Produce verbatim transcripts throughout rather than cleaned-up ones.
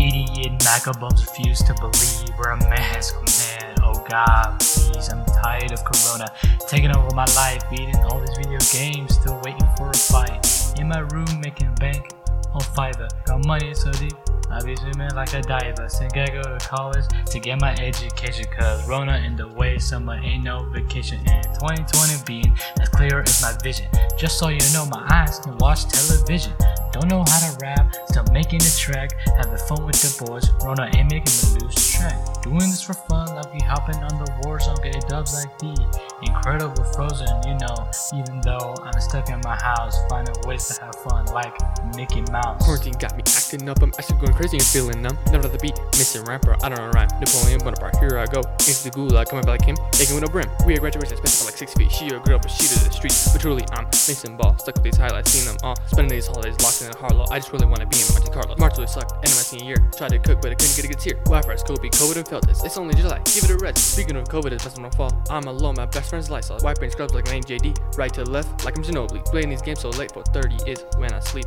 Idiot macabums refuse to believe we're a man's command. Oh God, please, I'm tired of Corona taking over my life, beating all these video games, still waiting for a fight. In my room making bank on Fiverr, got money so deep I be swimming like a diver. Think I go to college to get my education, cause Rona in the way, summer ain't no vacation. And twenty twenty being as clear as my vision, just so you know my eyes can watch television. Don't know how to rap, still making the track, having fun with the boys, Rona ain't making me lose track. Doing this for fun, I'll be hopping on the war zone, getting dubs like the Incredible Frozen, you know, even though I'm stuck in my house, finding ways to have fun like Mickey Mouse. Quarantine got me acting up, I'm actually going crazy and feeling numb. Never the beat, missing rapper, I don't know rhyme. Napoleon Bonaparte, here I go, into the gulag, coming back like him, taking with no brim. We are graduating, spent like six feet, she a girl, but she to the streets. But truly, I'm missing ball, stuck with these highlights, seeing them all. Spending these holidays locked in a Harlow, I just really want to be in Monte Carlo. March really sucked, end of my senior year, tried to cook, but I couldn't get a good tear. Wi-Fi is Kobe, COVID and felt this, it's only July, give it a rest. Speaking of COVID, it's best on my fall, I'm alone, my best friend's Lysol, wiping scrubs like an J D, right to left like I'm Ginobili, playing these games so late, four thirty is when I sleep.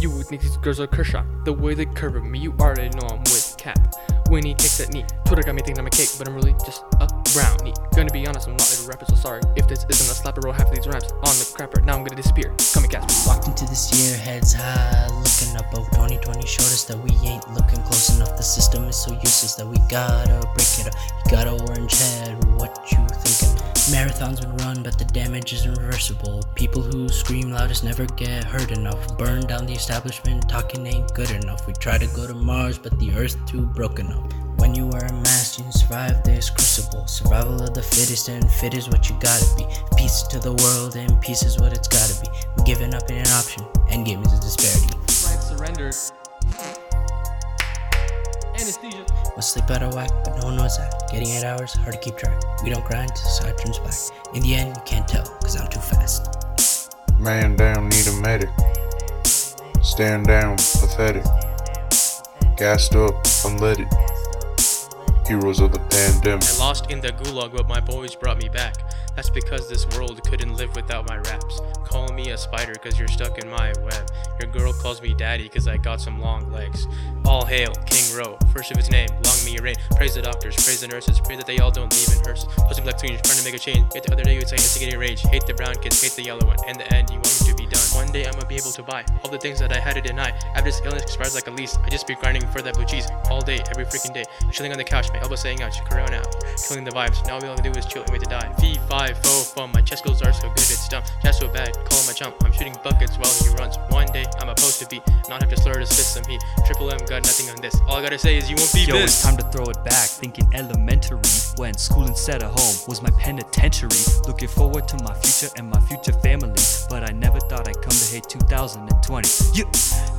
You would think these girls are Kershaw, the way they curve at me, you already know I'm with Cap. When he kicks at me, Twitter got me thinking I'm a cake, but I'm really just a brownie. Gonna be honest, I'm not even rapping, so sorry if this isn't a slap and roll half of these rhymes on the crapper. Now I'm gonna disappear. Come and catch me. Walked into this year heads high, looking up. Oh, twenty twenty showed us that we ain't looking close enough. The system is so useless that we gotta break it up. You got an orange head, what you thinking? Marathons would run, but the damage is irreversible. People who scream loudest never get heard enough. Burn down the establishment, talking ain't good enough. We try to go to Mars, but the Earth's too broken up. When you wear a mask, you can survive this crucible. Survival of the fittest, and fit is what you gotta be. Peace to the world, and peace is what it's gotta be. We're giving up ain't an option, and game is a disparity. Life surrendered. Anesthesia. We'll sleep out of whack, but no one knows that. Getting eight hours, hard to keep track. We don't grind, so I turns back. In the end, you can't tell, cause I'm too fast. Man down, need a medic. Stand down, pathetic. Gassed up, unleaded. Heroes of the pandemic. I lost in the gulag, but my boys brought me back. That's because this world couldn't live without my raps. Call me a spider cause you're stuck in my web. Your girl calls me daddy cause I got some long legs. All hail King Roe, first of his name, long may you reign. Praise the doctors, praise the nurses, pray that they all don't leave in hearse. Posting black teenagers trying to make a change. Yet the other day you would say instigating rage. Hate the brown kids, hate the yellow one. In the end, you want me to be done. One day I'ma be able to buy all the things that I had to deny. After this illness expires like a lease, I just be grinding for that blue cheese all day, every freaking day. Chilling on the couch, my elbow saying ouch, Corona, killing the vibes. Now all we do is chill and wait to die. Fee, fi, fo, fum, my chest goals are so good it's dumb. Just so bad, call my chump. I'm shooting buckets while he runs. One day I'm supposed to be, not have to slur to spit some heat. Triple M got nothing on this. All I gotta say is you won't be. Yo, this. It's time to throw it back. Thinking elementary when school instead of home was my penitentiary. Looking forward to my future and my future family, but I never thought I'd come to hate two thousand twenty. Yeah,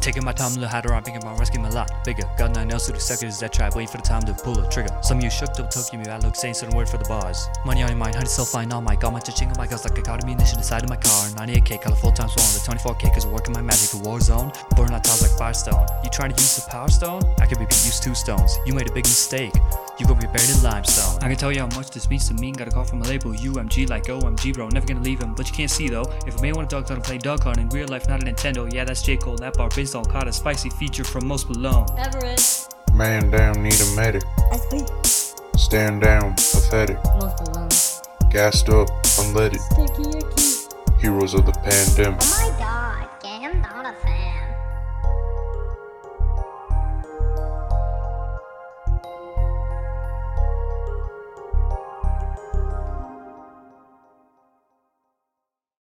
taking my time to learn how to rhyme, thinking about risking my lot bigger. Got nothing else to do, suckers is that trap, waiting for the time to pull a trigger. Some of you shook up, took you I look saying certain word for the bars. Money on your mind, honey, so fine on my god, my cha-ching on my guts like I caught a munition inside of my car. ninety-eight K, call a full time swallow the twenty-four K, cause I'm working my magic to war zone. Burn out times like firestone. You trying to use the power stone? I could be used two stones. You made a big mistake. You gon' be buried in limestone. I can tell you how much this means to me. Got a call from a label, U M G, like O M G, bro. Never gonna leave him, but you can't see though. If I may want to dog, don't play dog card in real life, not a Nintendo. Yeah, that's J. Cole, that bar based on caught a spicy feature from Most Malone. Everett. Man down, need a medic. I think. Stand down, pathetic. Most Malone. Gassed up, unleaded. Sticky icky. Heroes of the pandemic. Oh my god.